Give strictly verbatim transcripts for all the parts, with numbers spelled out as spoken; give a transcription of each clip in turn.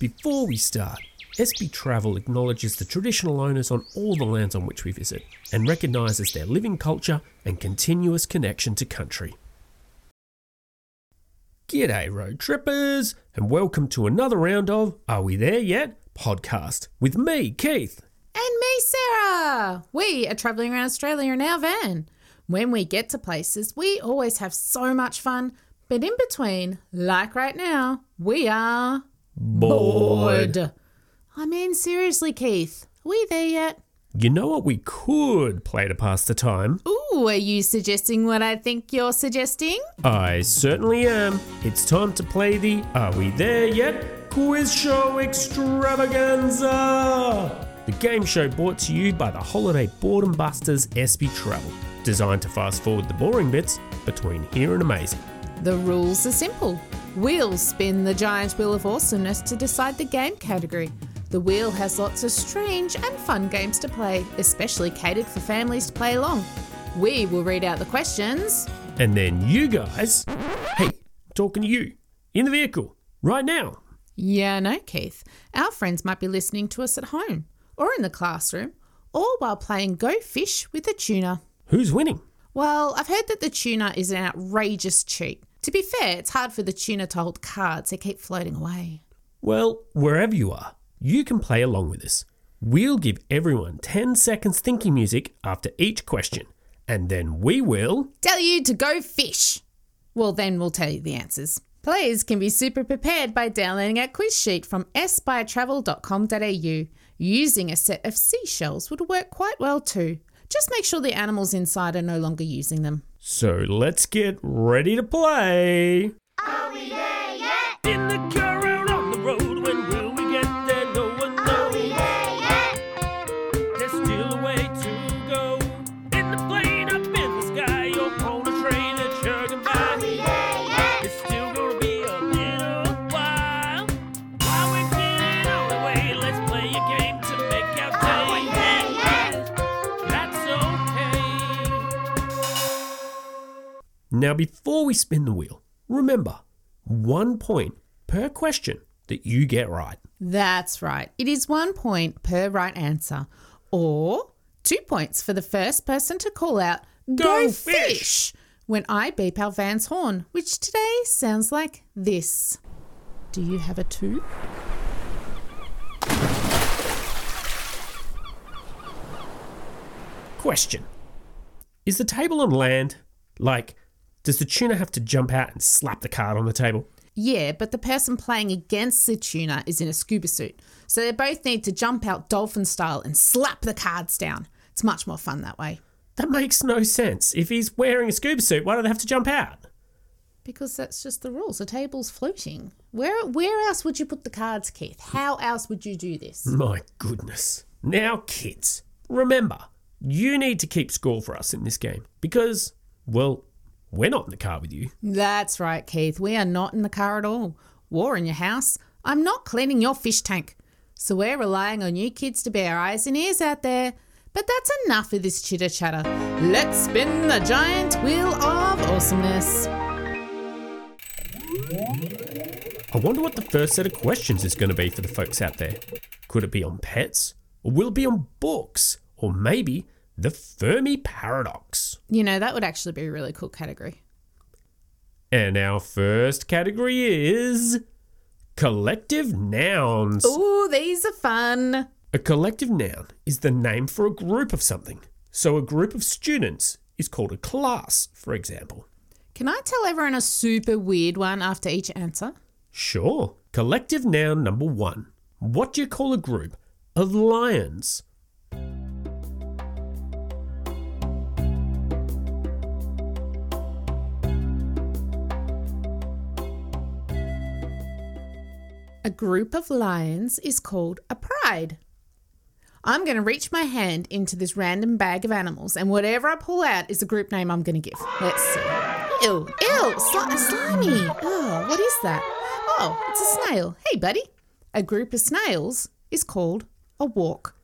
Before we start, S B Travel acknowledges the traditional owners on all the lands on which we visit and recognises their living culture and continuous connection to country. G'day road trippers, and welcome to another round of Are We There Yet? Podcast with me, Keith. And me, Sarah. We are travelling around Australia in our van. When we get to places, we always have so much fun, but in between, like right now, we are... Bored. bored. I mean, seriously, Keith, are we there yet? You know what we could play to pass the time? Ooh, are you suggesting what I think you're suggesting? I certainly am. It's time to play the Are We There Yet? Quiz Show Extravaganza! The game show brought to you by the Holiday Boredom Busters S B Travel, designed to fast forward the boring bits between here and amazing. The rules are simple. We'll spin the giant wheel of awesomeness to decide the game category. The wheel has lots of strange and fun games to play, especially catered for families to play along. We will read out the questions. And then you guys, hey, talking to you, in the vehicle, right now. Yeah, no, Keith. Our friends might be listening to us at home, or in the classroom, or while playing Go Fish with a tuna. Who's winning? Well, I've heard that the tuna is an outrageous cheat. To be fair, it's hard for the tuna to hold cards. They keep floating away. Well, wherever you are, you can play along with us. We'll give everyone ten seconds thinking music after each question, and then we will... tell you to go fish. Well, then we'll tell you the answers. Players can be super prepared by downloading our quiz sheet from s b y travel dot com dot a u. Using a set of seashells would work quite well too. Just make sure the animals inside are no longer using them. So let's get ready to play. Are we there yet? In the car. Now, before we spin the wheel, remember, one point per question that you get right. That's right. It is one point per right answer, or two points for the first person to call out, Go, Go fish! fish, when I beep our van's horn, which today sounds like this. Do you have a two? Question. Is the table on land, like... does the tuna have to jump out and slap the card on the table? Yeah, but the person playing against the tuna is in a scuba suit. So they both need to jump out dolphin style and slap the cards down. It's much more fun that way. That makes no sense. If he's wearing a scuba suit, why do they have to jump out? Because that's just the rules. The table's floating. Where, where else would you put the cards, Keith? How else would you do this? My goodness. Now, kids, remember, you need to keep score for us in this game because, well... we're not in the car with you. That's right, Keith. We are not in the car at all. Or in your house. I'm not cleaning your fish tank. So we're relying on you kids to be our eyes and ears out there. But that's enough of this chitter chatter. Let's spin the giant wheel of awesomeness. I wonder what the first set of questions is going to be for the folks out there. Could it be on pets? Or will it be on books? Or maybe... the Fermi Paradox. You know, that would actually be a really cool category. And our first category is collective nouns. Ooh, these are fun. A collective noun is the name for a group of something. So a group of students is called a class, for example. Can I tell everyone a super weird one after each answer? Sure. Collective noun number one. What do you call a group of lions? A group of lions is called a pride. I'm going to reach my hand into this random bag of animals and whatever I pull out is the group name I'm going to give. Let's see. Ew, ew, sli- slimy. Oh, what is that? Oh, it's a snail. Hey, buddy. A group of snails is called a walk.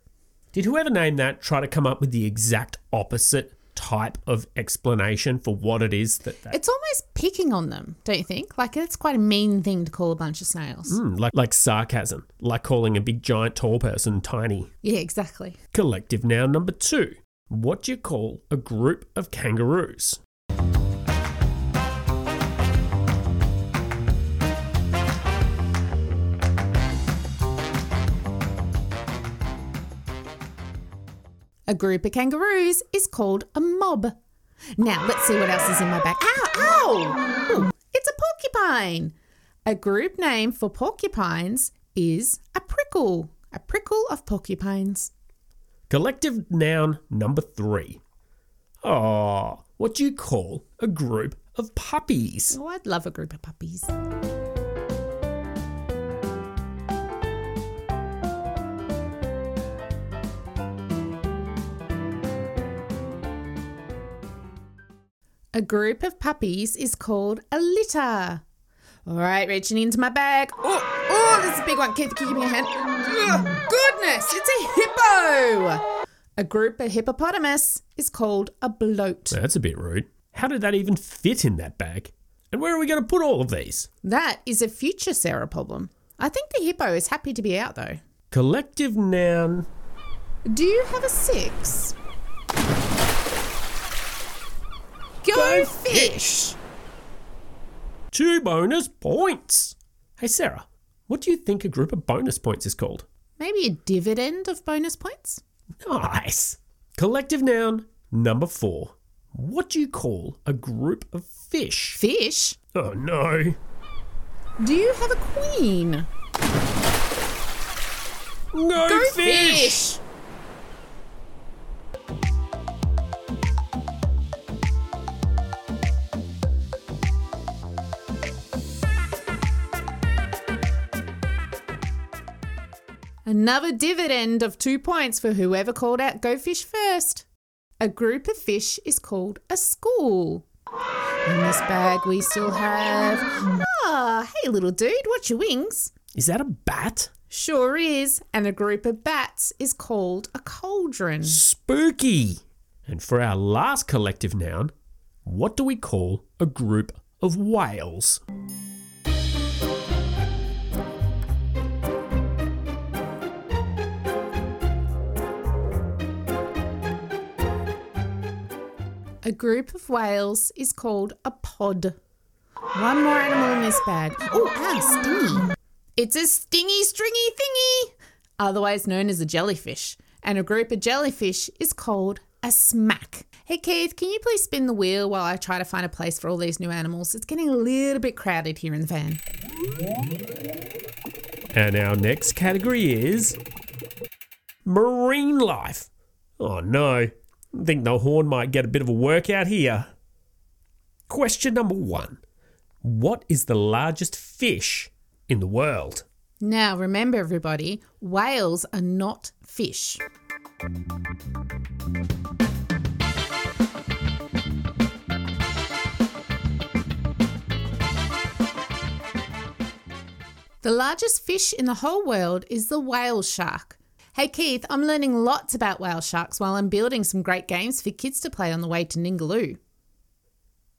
Did whoever named that try to come up with the exact opposite type of explanation for what it is that they... It's almost picking on them, don't you think? Like, it's quite a mean thing to call a bunch of snails. Mm, like, like sarcasm, like calling a big, giant, tall person tiny. Yeah, exactly. Collective noun number two. What do you call a group of kangaroos? A group of kangaroos is called a mob. Now, let's see what else is in my back. Ow, ow! Ooh, it's a porcupine. A group name for porcupines is a prickle. A prickle of porcupines. Collective noun number three. Oh, what do you call a group of puppies? Oh, I'd love a group of puppies. A group of puppies is called a litter. All right, reaching into my bag. Oh, oh, this is a big one. Keith, can you give me a hand? Oh, goodness, it's a hippo. A group of hippopotamus is called a bloat. That's a bit rude. How did that even fit in that bag? And where are we going to put all of these? That is a future Sarah problem. I think the hippo is happy to be out, though. Collective noun. Do you have a six? Go fish! Two bonus points! Hey, Sarah, what do you think a group of bonus points is called? Maybe a dividend of bonus points? Nice! Collective noun number four. What do you call a group of fish? Fish? Oh, no. Do you have a queen? No Go fish! fish! Another dividend of two points for whoever called out go fish first. A group of fish is called a school. In this bag we still have... Ah, hey little dude, watch your wings. Is that a bat? Sure is. And a group of bats is called a cauldron. Spooky. And for our last collective noun, what do we call a group of whales? A group of whales is called a pod. One more animal in this bag. Oh, ah, stingy. It's a stingy, stringy thingy, otherwise known as a jellyfish. And a group of jellyfish is called a smack. Hey, Keith, can you please spin the wheel while I try to find a place for all these new animals? It's getting a little bit crowded here in the van. And our next category is marine life. Oh, no. I think the horn might get a bit of a workout here. Question number one. What is the largest fish in the world? Now, remember, everybody, whales are not fish. The largest fish in the whole world is the whale shark. Hey Keith, I'm learning lots about whale sharks while I'm building some great games for kids to play on the way to Ningaloo.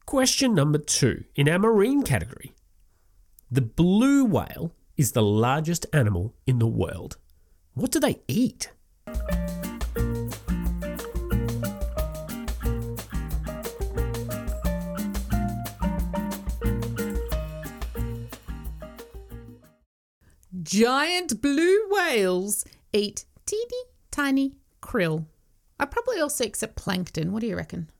Question number two in our marine category. The blue whale is the largest animal in the world. What do they eat? Giant blue whales eat teeny tiny krill. I probably also accept plankton. What do you reckon?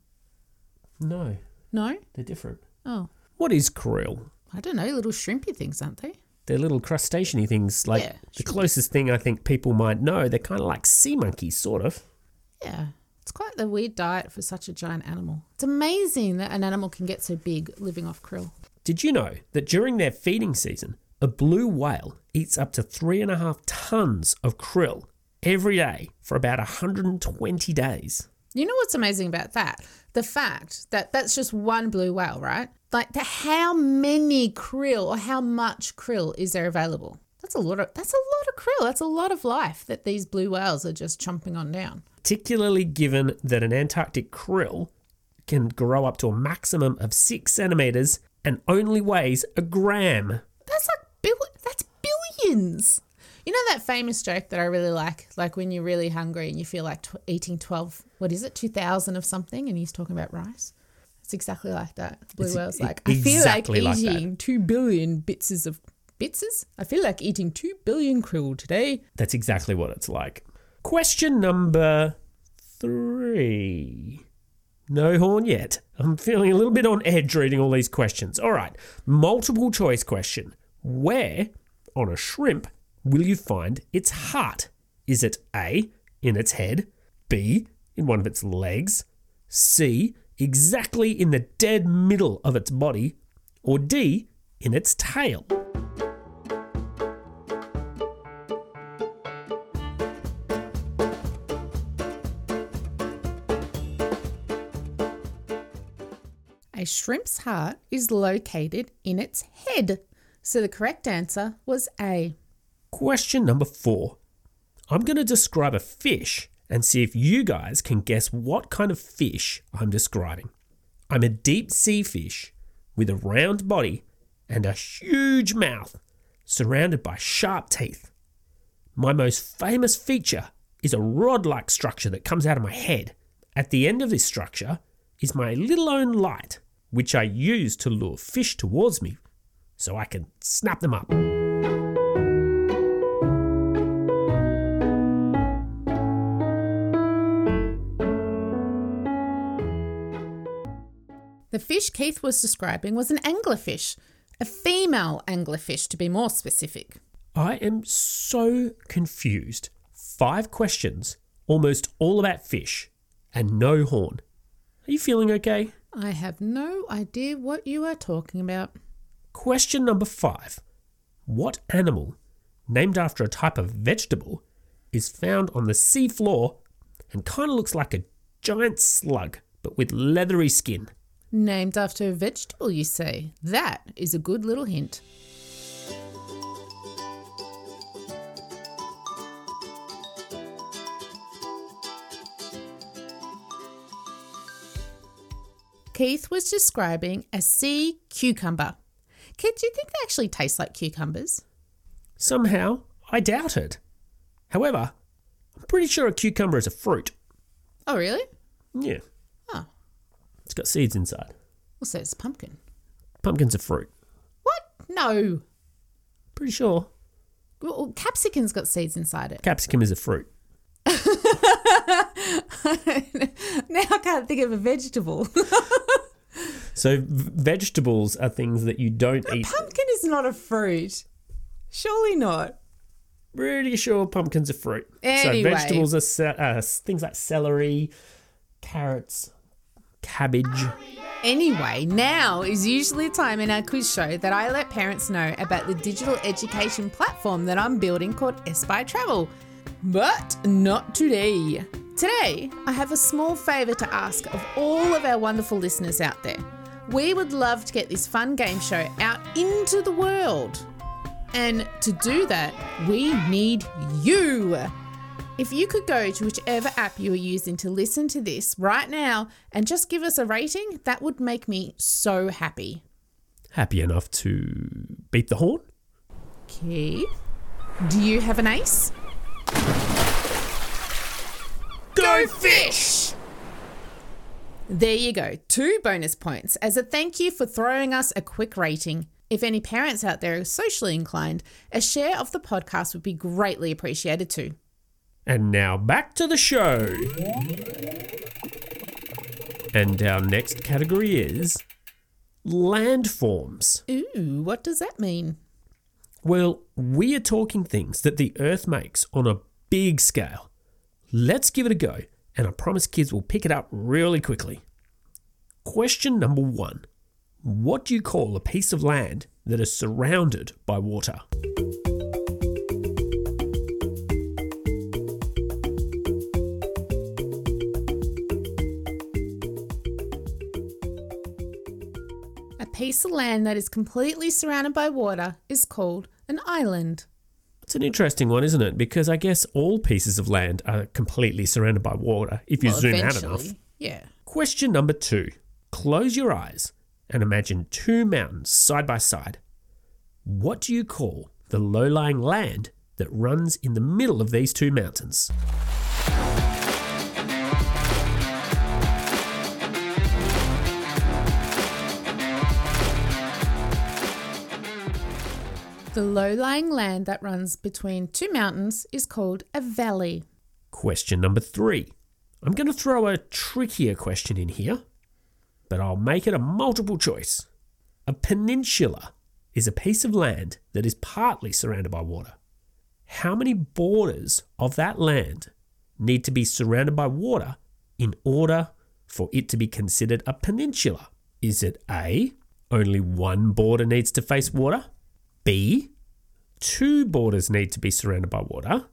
No. No? They're different. Oh. What is krill? I don't know. Little shrimpy things, aren't they? They're little crustacean-y things. Like yeah, the closest thing I think people might know, they're kind of like sea monkeys, sort of. Yeah. It's quite the weird diet for such a giant animal. It's amazing that an animal can get so big living off krill. Did you know that during their feeding season, a blue whale eats up to three and a half tons of krill every day for about one hundred twenty days. You know what's amazing about that? The fact that that's just one blue whale, right? Like the, how many krill or how much krill is there available? That's a lot of, that's a lot of krill. That's a lot of life that these blue whales are just chomping on down. Particularly given that an Antarctic krill can grow up to a maximum of six centimeters and only weighs a gram. That's like bil- that's billions. You know that famous joke that I really like, like when you're really hungry and you feel like t- eating twelve, what is it, two thousand of something, and he's talking about rice? It's exactly like that. Blue it's Whale's like, exactly I feel like, like eating that. two billion bitses of, bitses? I feel like eating two billion krill today. That's exactly what it's like. Question number three. No horn yet. I'm feeling a little bit on edge reading all these questions. All right, multiple choice question. Where on a shrimp will you find its heart? Is it A, in its head, B, in one of its legs, C, exactly in the dead middle of its body, or D, in its tail? A shrimp's heart is located in its head, so the correct answer was A. Question number four. I'm going to describe a fish and see if you guys can guess what kind of fish I'm describing. I'm a deep sea fish with a round body and a huge mouth surrounded by sharp teeth. My most famous feature is a rod-like structure that comes out of my head. At the end of this structure is my little own light, which I use to lure fish towards me so I can snap them up. The fish Keith was describing was an anglerfish, a female anglerfish to be more specific. I am so confused. Five questions, almost all about fish, and no horn. Are you feeling okay? I have no idea what you are talking about. Question number five. What animal, named after a type of vegetable, is found on the sea floor and kind of looks like a giant slug, but with leathery skin? Named after a vegetable, you say. That is a good little hint. Keith was describing a sea cucumber. Keith, do you think they actually taste like cucumbers? Somehow, I doubt it. However, I'm pretty sure a cucumber is a fruit. Oh, really? Yeah. It's got seeds inside. Well, so it's pumpkin. Pumpkin's a fruit. What? No. Pretty sure. Well, capsicum's got seeds inside it. Capsicum is a fruit. Now I can't think of a vegetable. So v- vegetables are things that you don't but eat. Pumpkin is not a fruit. Surely not. Pretty sure pumpkin's a fruit. Anyway. So vegetables are ce- uh, things like celery, carrots, cabbage. Anyway, now is usually a time in our quiz show that I let parents know about the digital education platform that I'm building called S B Y Travel. But not today. Today, I have a small favour to ask of all of our wonderful listeners out there. We would love to get this fun game show out into the world. And to do that, we need you. If you could go to whichever app you are using to listen to this right now and just give us a rating, that would make me so happy. Happy enough to beat the horn? Keith, do you have an ace? Go fish! There you go. Two bonus points as a thank you for throwing us a quick rating. If any parents out there are socially inclined, a share of the podcast would be greatly appreciated too. And now back to the show. And our next category is landforms. Ooh, what does that mean? Well, we are talking things that the Earth makes on a big scale. Let's give it a go, and I promise kids will pick it up really quickly. Question number one. What do you call a piece of land that is surrounded by water? Piece of land that is completely surrounded by water is called an island. It's an interesting one, isn't it? Because I guess all pieces of land are completely surrounded by water if you well, zoom out enough. Yeah. Question number two. Close your eyes and imagine two mountains side by side. What do you call the low-lying land that runs in the middle of these two mountains? The low-lying land that runs between two mountains is called a valley. Question number three. I'm going to throw a trickier question in here, but I'll make it a multiple choice. A peninsula is a piece of land that is partly surrounded by water. How many borders of that land need to be surrounded by water in order for it to be considered a peninsula? Is it A, only one border needs to face water? B, two borders need to be surrounded by water?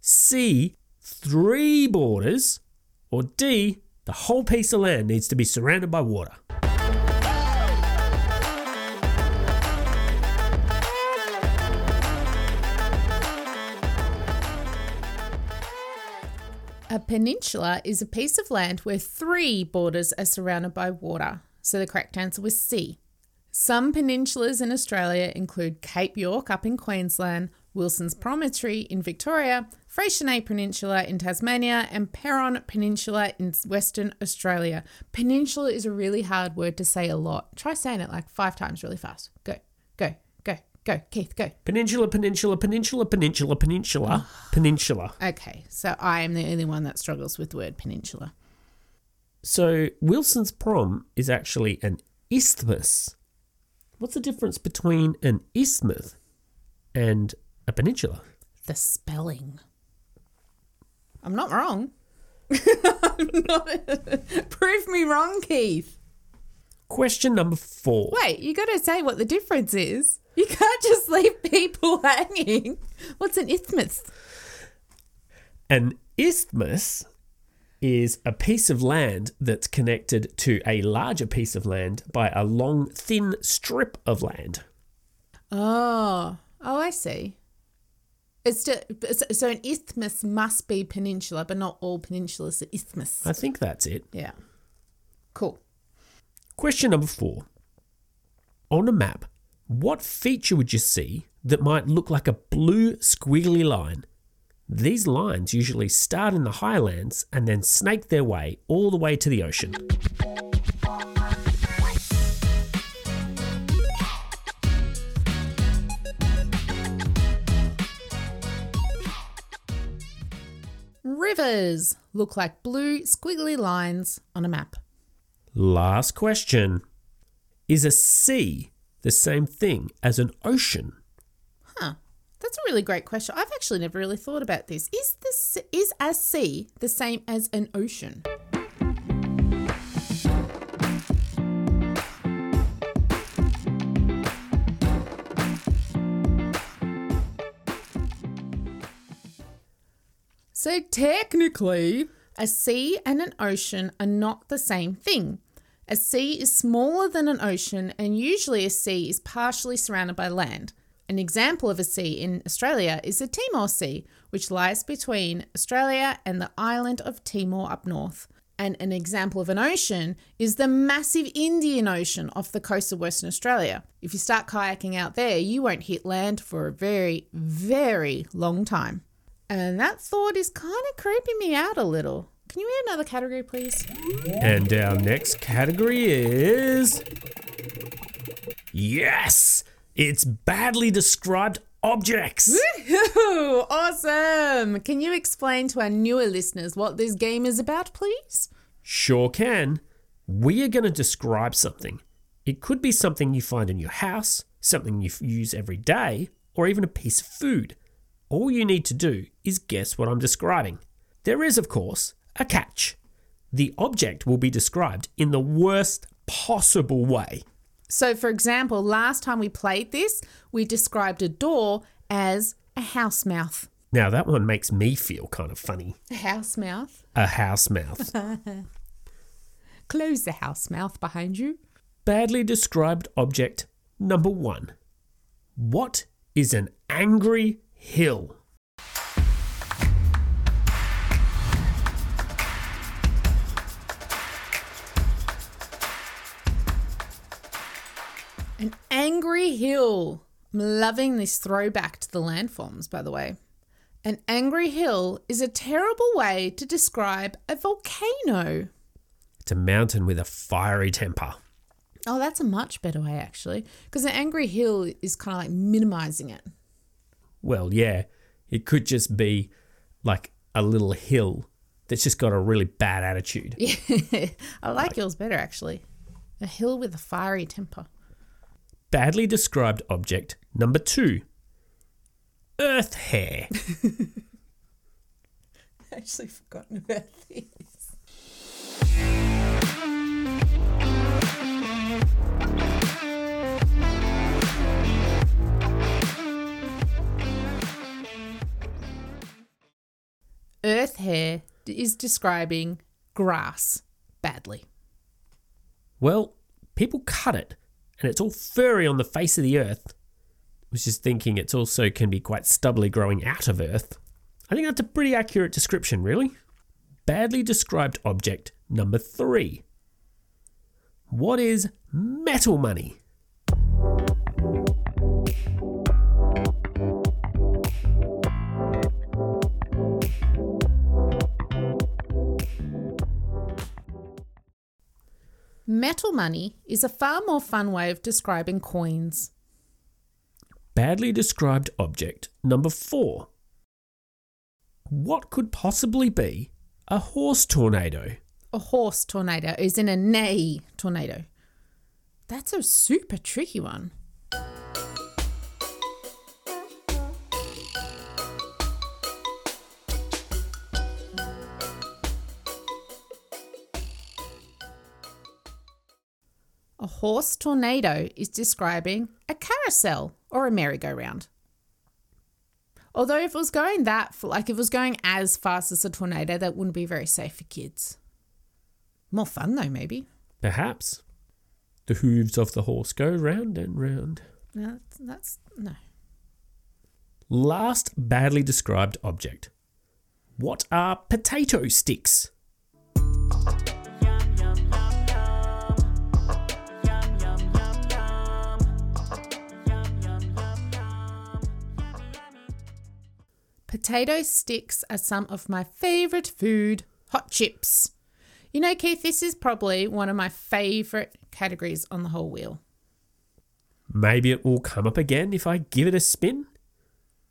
C, three borders? Or D, the whole piece of land needs to be surrounded by water? A peninsula is a piece of land where three borders are surrounded by water. So the correct answer was C. Some peninsulas in Australia include Cape York up in Queensland, Wilson's Promontory in Victoria, Freycinet Peninsula in Tasmania, and Peron Peninsula in Western Australia. Peninsula is a really hard word to say a lot. Try saying it like five times really fast. Go, go, go, go. Keith, go. Peninsula, peninsula, peninsula, peninsula, peninsula, peninsula. Okay, so I am the only one that struggles with the word peninsula. So Wilson's Prom is actually an isthmus. What's the difference between an isthmus and a peninsula? The spelling. I'm not wrong. I'm not... Prove me wrong, Keith. Question number four. Wait, you got to say what the difference is. You can't just leave people hanging. What's an isthmus? An isthmus is a piece of land that's connected to a larger piece of land by a long, thin strip of land. Oh, oh, I see. It's just, so an isthmus must be peninsula, but not all peninsulas are isthmus. I think that's it. Yeah. Cool. Question number four. On a map, what feature would you see that might look like a blue squiggly line? These lines usually start in the highlands and then snake their way all the way to the ocean. Rivers look like blue squiggly lines on a map. Last question. Is a sea the same thing as an ocean? Huh. That's a really great question. I've actually never really thought about this. Is this is a sea the same as an ocean? So technically, a sea and an ocean are not the same thing. A sea is smaller than an ocean, and usually a sea is partially surrounded by land. An example of a sea in Australia is the Timor Sea, which lies between Australia and the island of Timor up north. And an example of an ocean is the massive Indian Ocean off the coast of Western Australia. If you start kayaking out there, you won't hit land for a very, very long time. And that thought is kind of creeping me out a little. Can you add another category, please? And our next category is... Yes! It's badly described objects. Woohoo! Awesome! Can you explain to our newer listeners what this game is about, please? Sure can. We are going to describe something. It could be something you find in your house, something you use every day, or even a piece of food. All you need to do is guess what I'm describing. There is, of course, a catch. The object will be described in the worst possible way. So, for example, last time we played this, we described a door as a house mouth. Now, that one makes me feel kind of funny. A house mouth? A house mouth. Close the house mouth behind you. Badly described object number one. What is an angry hill? Angry Hill. I'm loving this throwback to the landforms, by the way. An angry hill is a terrible way to describe a volcano. It's a mountain with a fiery temper. Oh, that's a much better way, actually, because an angry hill is kind of like minimizing it. Well, yeah, it could just be like a little hill that's just got a really bad attitude. Yeah, I like, like hills better, actually. A hill with a fiery temper. Badly described object number two. Earth hair. I actually forgotten about these. Earth hair is describing grass badly. Well, people cut it and it's all furry on the face of the earth. I was just thinking it also can be quite stubbly growing out of earth. I think that's a pretty accurate description, really. Badly described object number three. What is metal money? Metal money is a far more fun way of describing coins. Badly described object number four. What could possibly be a horse tornado? A horse tornado is in a neigh tornado. That's a super tricky one. A horse tornado is describing a carousel or a merry-go-round. Although if it was going that, like if it was going as fast as a tornado, that wouldn't be very safe for kids. More fun though, maybe. Perhaps. The hooves of the horse go round and round. No, that's, that's no. Last badly described object. What are potato sticks? Potato sticks are some of my favourite food, hot chips. You know, Keith, this is probably one of my favourite categories on the whole wheel. Maybe it will come up again if I give it a spin.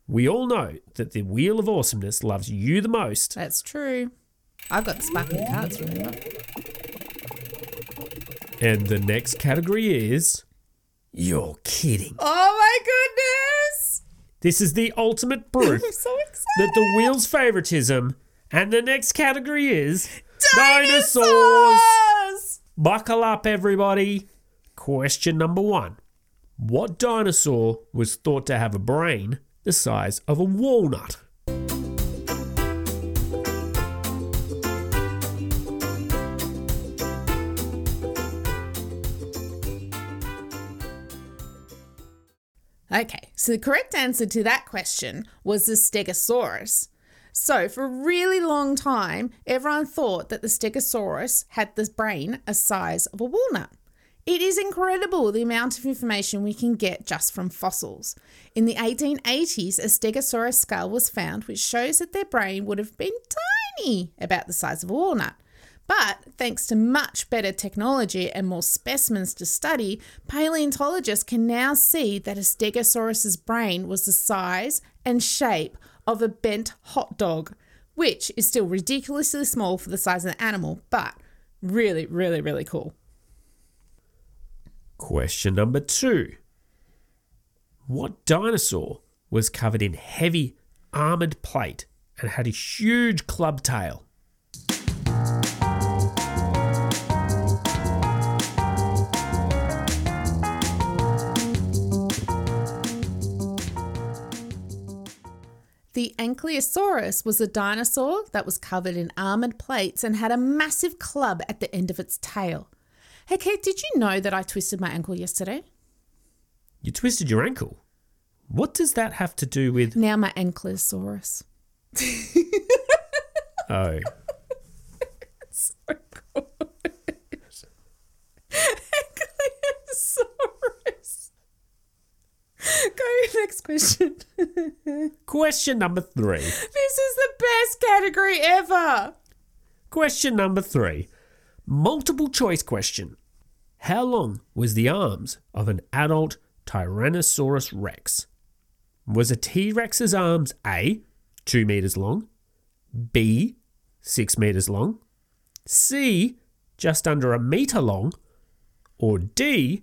We all know that the Wheel of Awesomeness loves you the most. That's true. I've got the sparkling cards, remember? And the next category is... You're kidding. Oh my goodness! This is the ultimate proof so that the wheel's favouritism, and the next category is dinosaurs. dinosaurs. Buckle up, everybody. Question number one. What dinosaur was thought to have a brain the size of a walnut? Okay, so the correct answer to that question was the Stegosaurus. So for a really long time, everyone thought that the Stegosaurus had the brain a size of a walnut. It is incredible the amount of information we can get just from fossils. In the eighteen eighties, a Stegosaurus skull was found, which shows that their brain would have been tiny, about the size of a walnut. But thanks to much better technology and more specimens to study, paleontologists can now see that a Stegosaurus's brain was the size and shape of a bent hot dog, which is still ridiculously small for the size of the animal, but really, really, really cool. Question number two. What dinosaur was covered in heavy armoured plate and had a huge club tail? The Ankylosaurus was a dinosaur that was covered in armoured plates and had a massive club at the end of its tail. Hey, Kate, did you know that I twisted my ankle yesterday? You twisted your ankle? What does that have to do with... Now my Ankylosaurus. Oh. It's so good. Ankylosaurus. question. Question number three. This is the best category ever. Question number three. Multiple choice question. How long was the arms of an adult Tyrannosaurus Rex? Was a T-Rex's arms A, two meters long, B, six meters long, C, just under a metre long, or D,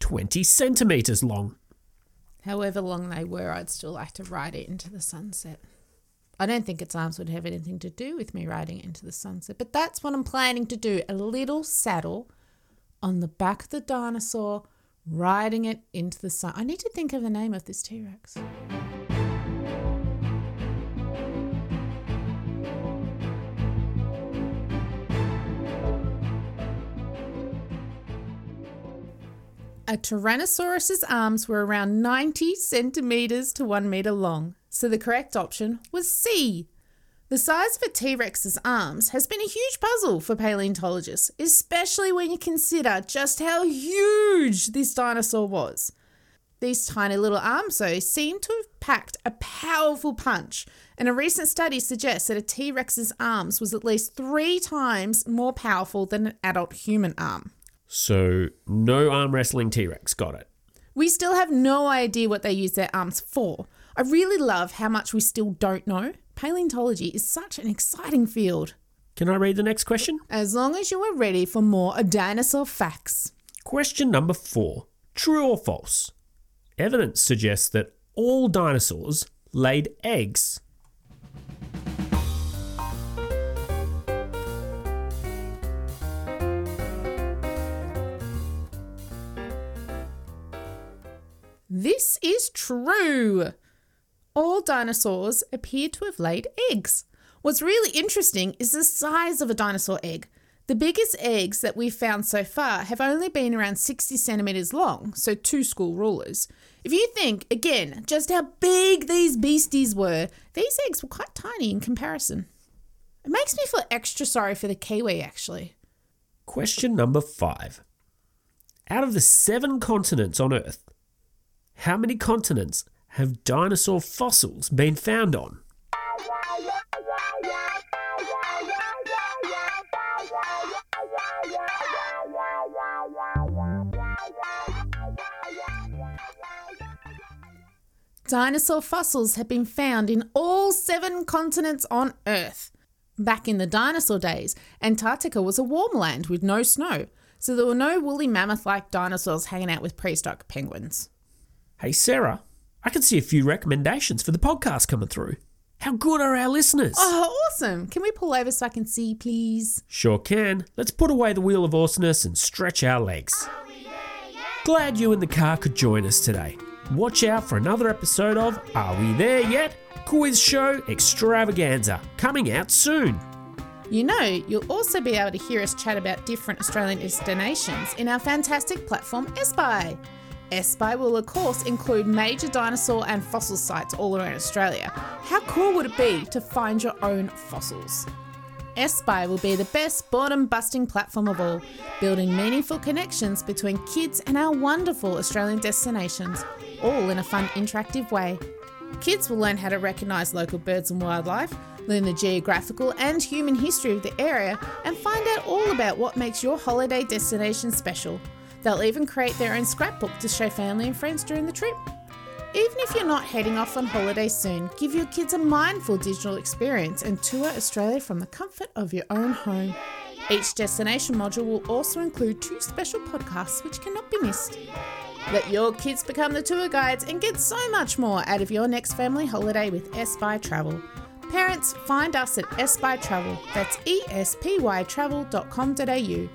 twenty centimetres long? However long they were, I'd still like to ride it into the sunset. I don't think its arms would have anything to do with me riding it into the sunset, but that's what I'm planning to do. A little saddle on the back of the dinosaur, riding it into the sun. I need to think of the name of this T-Rex. A Tyrannosaurus's arms were around ninety centimetres to one metre long, so the correct option was C. The size of a T-Rex's arms has been a huge puzzle for paleontologists, especially when you consider just how huge this dinosaur was. These tiny little arms, though, seem to have packed a powerful punch, and a recent study suggests that a T-Rex's arms was at least three times more powerful than an adult human arm. So, no arm wrestling T-Rex, got it. We still have no idea what they use their arms for. I really love how much we still don't know. Paleontology is such an exciting field. Can I read the next question? As long as you are ready for more dinosaur facts. Question number four. True or false? Evidence suggests that all dinosaurs laid eggs. This is true. All dinosaurs appear to have laid eggs. What's really interesting is the size of a dinosaur egg. The biggest eggs that we've found so far have only been around sixty centimetres long, so two school rulers. If you think, again, just how big these beasties were, these eggs were quite tiny in comparison. It makes me feel extra sorry for the Kiwi, actually. Question number five. Out of the seven continents on Earth, how many continents have dinosaur fossils been found on? Dinosaur fossils have been found in all seven continents on Earth. Back in the dinosaur days, Antarctica was a warm land with no snow, so there were no woolly mammoth-like dinosaurs hanging out with prehistoric penguins. Hey Sarah, I can see a few recommendations for the podcast coming through. How good are our listeners? Oh, awesome. Can we pull over so I can see, please? Sure can. Let's put away the wheel of awesomeness and stretch our legs. Oh, yeah, yeah. Glad you in the car could join us today. Watch out for another episode of Are We There Yet? Quiz Show Extravaganza, coming out soon. You know, you'll also be able to hear us chat about different Australian destinations in our fantastic platform, S B Y. S B Y will of course include major dinosaur and fossil sites all around Australia. How cool would it be to find your own fossils? S B Y will be the best boredom-busting platform of all, building meaningful connections between kids and our wonderful Australian destinations, all in a fun, interactive way. Kids will learn how to recognise local birds and wildlife, learn the geographical and human history of the area, and find out all about what makes your holiday destination special. They'll even create their own scrapbook to show family and friends during the trip. Even if you're not heading off on holiday soon, give your kids a mindful digital experience and tour Australia from the comfort of your own home. Each destination module will also include two special podcasts which cannot be missed. Let your kids become the tour guides and get so much more out of your next family holiday with S B Y Travel. Parents, find us at S B Y Travel. That's espy travel dot com dot a u.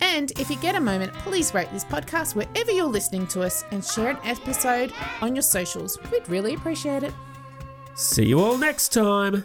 And if you get a moment, please rate this podcast wherever you're listening to us and share an episode on your socials. We'd really appreciate it. See you all next time.